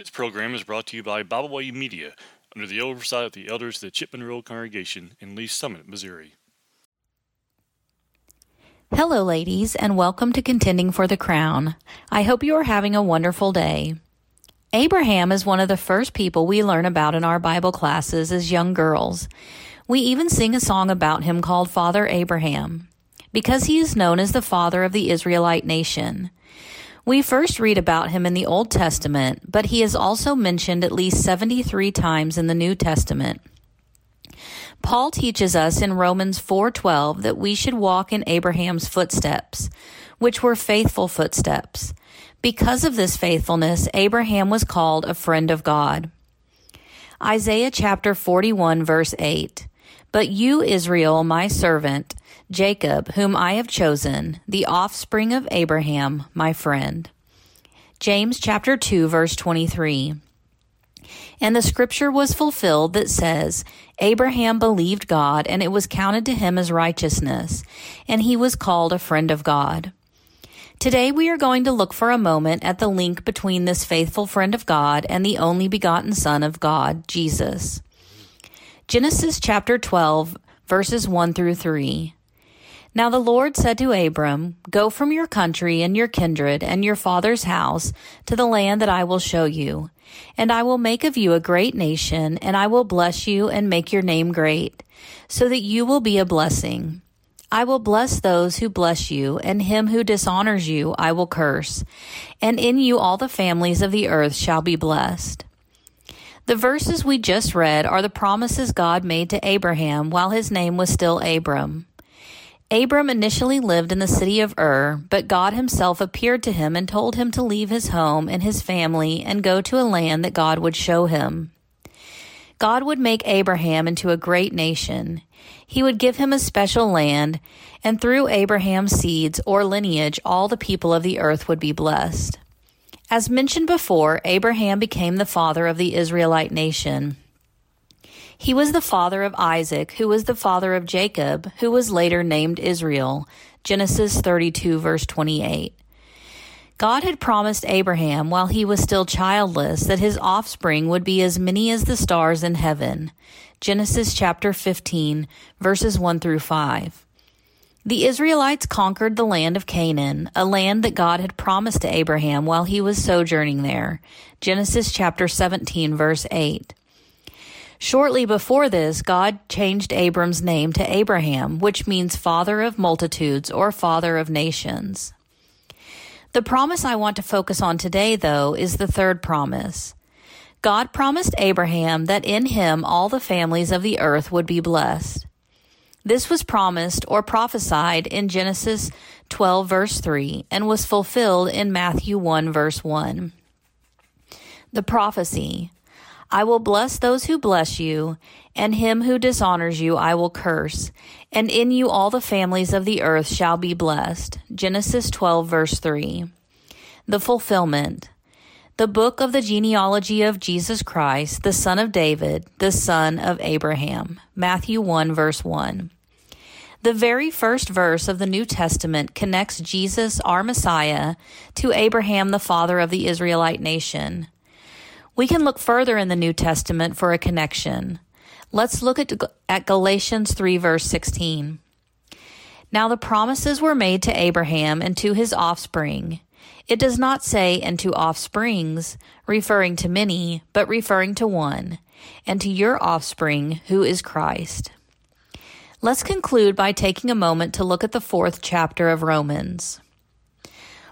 This program is brought to you by Bible Way Media, under the oversight of the elders of the Chipman Road Congregation in Lee Summit, Missouri. Hello, ladies, and welcome to Contending for the Crown. I hope you are having a wonderful day. Abraham is one of the first people we learn about in our Bible classes as young girls. We even sing a song about him called Father Abraham, because he is known as the father of the Israelite nation. We first read about him in the Old Testament, but he is also mentioned at least 73 times in the New Testament. Paul teaches us in Romans 4:12 that we should walk in Abraham's footsteps, which were faithful footsteps. Because of this faithfulness, Abraham was called a friend of God. Isaiah chapter 41, verse 8. But you, Israel, my servant, Jacob, whom I have chosen, the offspring of Abraham, my friend. James chapter 2, verse 23. And the scripture was fulfilled that says, Abraham believed God, and it was counted to him as righteousness, and he was called a friend of God. Today we are going to look for a moment at the link between this faithful friend of God and the only begotten Son of God, Jesus. Genesis chapter 12, verses 1 through 3. Now the Lord said to Abram, Go from your country and your kindred and your father's house to the land that I will show you, and I will make of you a great nation, and I will bless you and make your name great, so that you will be a blessing. I will bless those who bless you, and him who dishonors you I will curse, and in you all the families of the earth shall be blessed. The verses we just read are the promises God made to Abraham while his name was still Abram. Abram initially lived in the city of Ur, but God himself appeared to him and told him to leave his home and his family and go to a land that God would show him. God would make Abraham into a great nation. He would give him a special land, and through Abraham's seeds or lineage, all the people of the earth would be blessed. As mentioned before, Abraham became the father of the Israelite nation. He was the father of Isaac, who was the father of Jacob, who was later named Israel. Genesis 32, verse 28. God had promised Abraham while he was still childless that his offspring would be as many as the stars in heaven. Genesis chapter 15, verses 1 through 5. The Israelites conquered the land of Canaan, a land that God had promised to Abraham while he was sojourning there. Genesis chapter 17, verse 8. Shortly before this, God changed Abram's name to Abraham, which means father of multitudes or father of nations. The promise I want to focus on today, though, is the third promise. God promised Abraham that in him all the families of the earth would be blessed. This was promised or prophesied in Genesis 12, verse 3, and was fulfilled in Matthew 1, verse 1. The prophecy, I will bless those who bless you, and him who dishonors you I will curse, and in you all the families of the earth shall be blessed. Genesis 12, verse 3. The fulfillment, the book of the genealogy of Jesus Christ, the son of David, the son of Abraham. Matthew 1, verse 1. The very first verse of the New Testament connects Jesus, our Messiah, to Abraham, the father of the Israelite nation. We can look further in the New Testament for a connection. Let's look at Galatians 3, verse 16. Now the promises were made to Abraham and to his offspring. It does not say, and to offsprings, referring to many, but referring to one, and to your offspring, who is Christ. Let's conclude by taking a moment to look at the fourth chapter of Romans.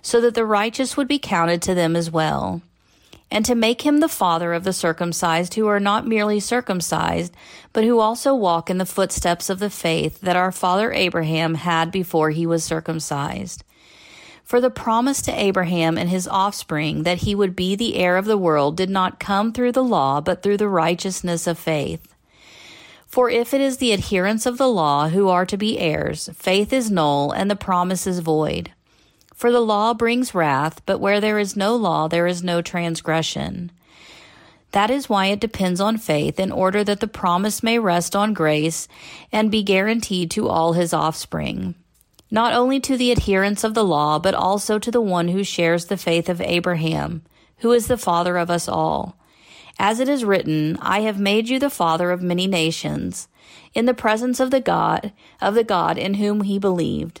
so that the righteous would be counted to them as well, and to make him the father of the circumcised who are not merely circumcised, but who also walk in the footsteps of the faith that our father Abraham had before he was circumcised. For the promise to Abraham and his offspring that he would be the heir of the world did not come through the law, but through the righteousness of faith. For if it is the adherents of the law who are to be heirs, faith is null and the promise is void. For the law brings wrath, but where there is no law, there is no transgression. That is why it depends on faith, in order that the promise may rest on grace and be guaranteed to all his offspring, not only to the adherents of the law, but also to the one who shares the faith of Abraham, who is the father of us all. As it is written, I have made you the father of many nations, in the presence of the God in whom he believed,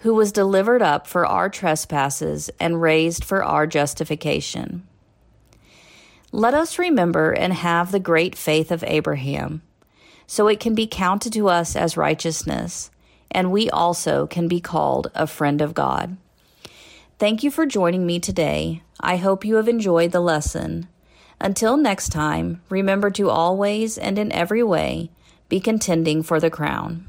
who was delivered up for our trespasses and raised for our justification. Let us remember and have the great faith of Abraham, so it can be counted to us as righteousness, and we also can be called a friend of God. Thank you for joining me today. I hope you have enjoyed the lesson. Until next time, remember to always and in every way be contending for the crown.